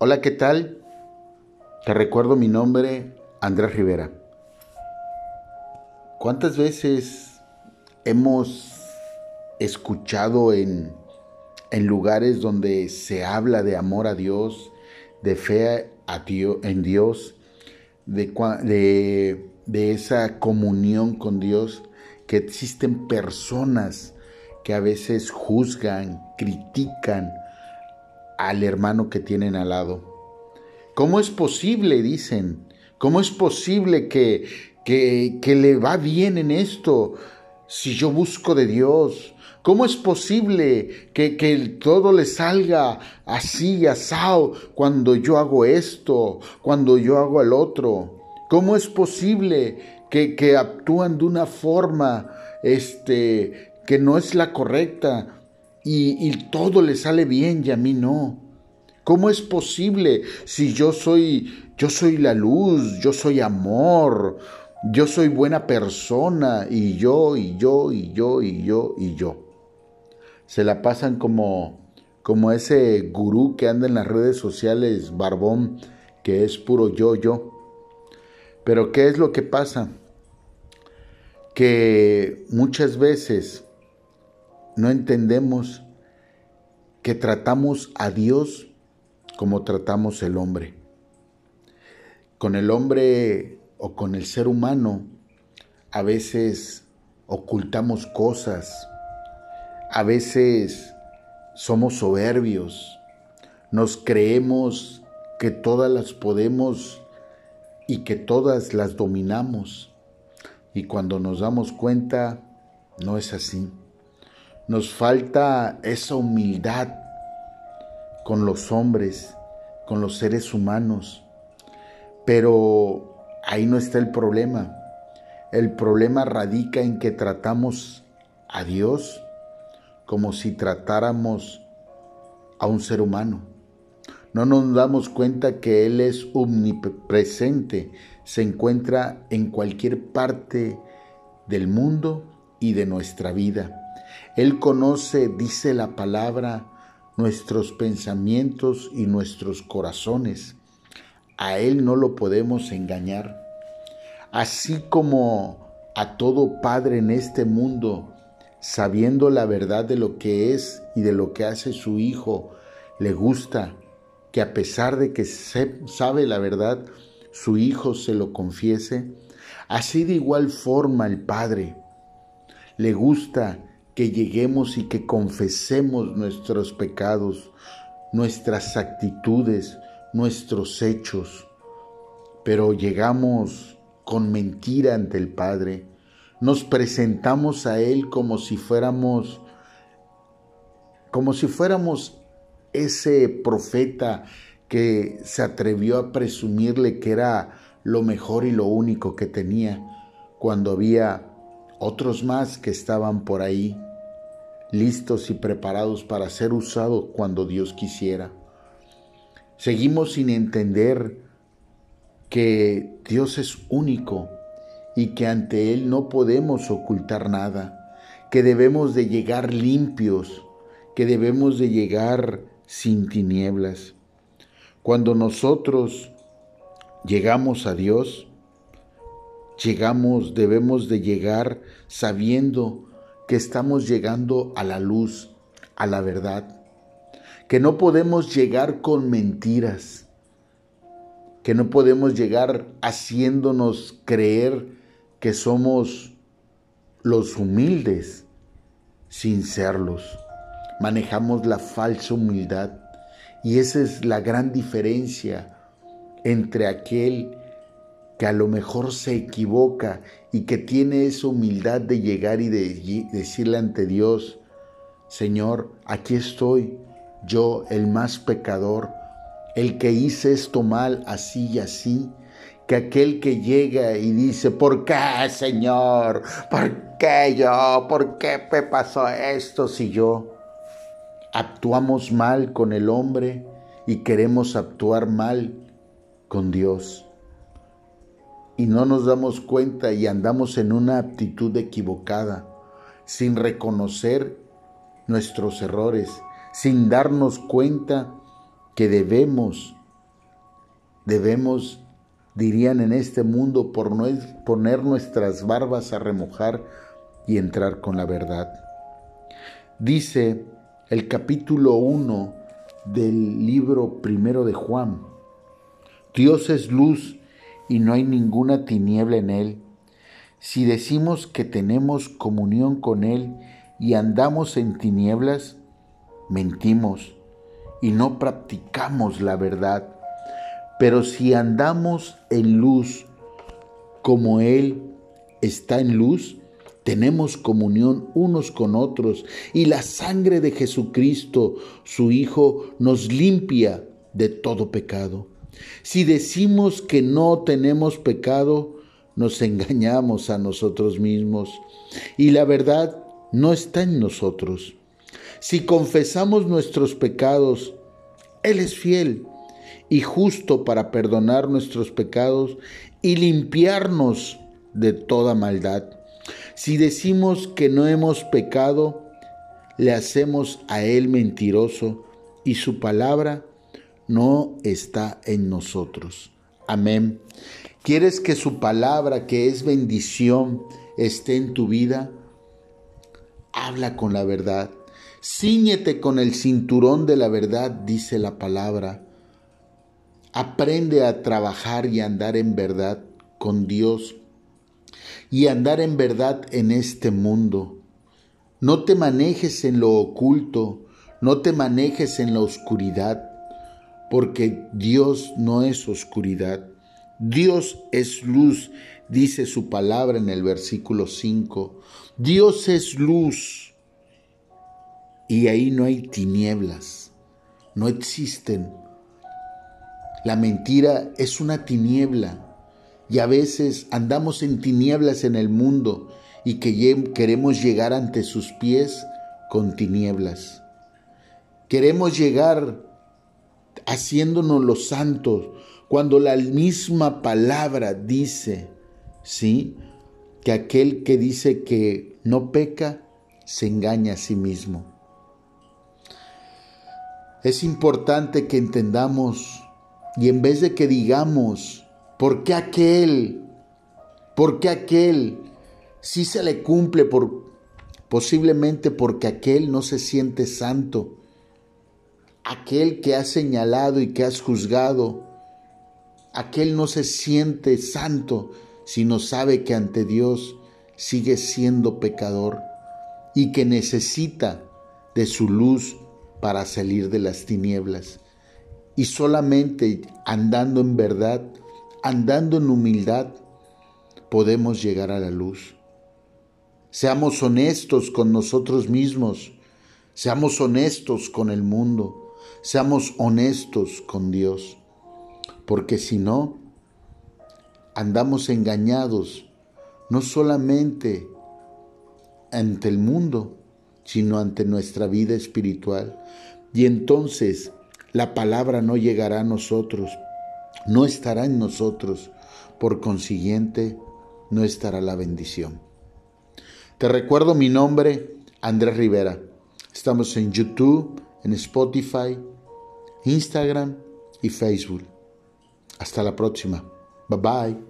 Hola, ¿qué tal? Te recuerdo mi nombre, Andrés Rivera. ¿Cuántas veces hemos escuchado en lugares donde se habla de amor a Dios, de fe a Dios, en Dios, de esa comunión con Dios, que existen personas que a veces juzgan, critican al hermano que tienen al lado? ¿Cómo es posible? Dicen. ¿Cómo es posible que le va bien en esto si yo busco de Dios? ¿Cómo es posible que todo le salga así, asado, cuando yo hago esto, cuando yo hago el otro? ¿Cómo es posible que actúan de una forma que no es la correcta? Y todo le sale bien y a mí no. ¿Cómo es posible si yo soy la luz, yo soy amor, yo soy buena persona y yo? Se la pasan como ese gurú que anda en las redes sociales, barbón, que es puro yo, yo. Pero ¿qué es lo que pasa? Que muchas veces no entendemos que tratamos a Dios como tratamos el hombre. Con el hombre o con el ser humano a veces ocultamos cosas, a veces somos soberbios, nos creemos que todas las podemos y que todas las dominamos. Y cuando nos damos cuenta, no es así. Nos falta esa humildad con los hombres, con los seres humanos. Pero ahí no está el problema. El problema radica en que tratamos a Dios como si tratáramos a un ser humano. No nos damos cuenta que Él es omnipresente, se encuentra en cualquier parte del mundo y de nuestra vida. Él conoce, dice la palabra, nuestros pensamientos y nuestros corazones. A Él no lo podemos engañar. Así como a todo padre en este mundo, sabiendo la verdad de lo que es y de lo que hace su hijo, le gusta que a pesar de que sabe la verdad, su hijo se lo confiese. Así de igual forma el padre le gusta que lleguemos y que confesemos nuestros pecados, nuestras actitudes, nuestros hechos. Pero llegamos con mentira ante el Padre. Nos presentamos a Él como si fuéramos ese profeta que se atrevió a presumirle que era lo mejor y lo único que tenía, cuando había otros más que estaban por ahí, listos y preparados para ser usados cuando Dios quisiera. Seguimos sin entender que Dios es único y que ante Él no podemos ocultar nada, que debemos de llegar limpios, que debemos de llegar sin tinieblas. Cuando nosotros llegamos a Dios, debemos de llegar sabiendo que estamos llegando a la luz, a la verdad, que no podemos llegar con mentiras, que no podemos llegar haciéndonos creer que somos los humildes sin serlos. Manejamos la falsa humildad y esa es la gran diferencia entre aquel que a lo mejor se equivoca y que tiene esa humildad de llegar y de decirle ante Dios: Señor, aquí estoy, yo el más pecador, el que hice esto mal, así y así, que aquel que llega y dice: ¿por qué, Señor? ¿Por qué yo? ¿Por qué me pasó esto si yo? Actuamos mal con el hombre y queremos actuar mal con Dios. Y no nos damos cuenta y andamos en una actitud equivocada, sin reconocer nuestros errores, sin darnos cuenta que debemos Debemos, dirían en este mundo, por no poner nuestras barbas a remojar y entrar con la verdad. Dice el capítulo 1 del libro primero de Juan: Dios es luz y no hay ninguna tiniebla en él. Si decimos que tenemos comunión con él y andamos en tinieblas, mentimos y no practicamos la verdad. Pero si andamos en luz, como él está en luz, tenemos comunión unos con otros, y la sangre de Jesucristo, su Hijo, nos limpia de todo pecado. Si decimos que no tenemos pecado, nos engañamos a nosotros mismos, y la verdad no está en nosotros. Si confesamos nuestros pecados, él es fiel y justo para perdonar nuestros pecados y limpiarnos de toda maldad. Si decimos que no hemos pecado, le hacemos a él mentiroso y su palabra no está en nosotros. Amén. ¿Quieres que su palabra, que es bendición, esté en tu vida? Habla con la verdad. Cíñete con el cinturón de la verdad, dice la palabra. Aprende a trabajar y andar en verdad con Dios y andar en verdad en este mundo. No te manejes en lo oculto, no te manejes en la oscuridad, porque Dios no es oscuridad. Dios es luz, dice su palabra en el versículo 5. Dios es luz y ahí no hay tinieblas, no existen. La mentira es una tiniebla y a veces andamos en tinieblas en el mundo y que queremos llegar ante sus pies con tinieblas. Queremos llegar haciéndonos los santos cuando la misma palabra dice, ¿sí?, que aquel que dice que no peca se engaña a sí mismo. Es importante que entendamos. Y en vez de que digamos, ¿por qué aquel? Sí se le cumple, posiblemente porque aquel no se siente santo. Aquel que has señalado y que has juzgado, aquel no se siente santo, sino sabe que ante Dios sigue siendo pecador y que necesita de su luz para salir de las tinieblas. Y solamente andando en verdad, andando en humildad, podemos llegar a la luz. Seamos honestos con nosotros mismos, seamos honestos con el mundo, seamos honestos con Dios. Porque si no, andamos engañados, no solamente ante el mundo, sino ante nuestra vida espiritual. Y entonces la palabra no llegará a nosotros, no estará en nosotros, por consiguiente, no estará la bendición. Te recuerdo mi nombre, Andrés Rivera. Estamos en YouTube, en Spotify, Instagram y Facebook. Hasta la próxima. Bye bye.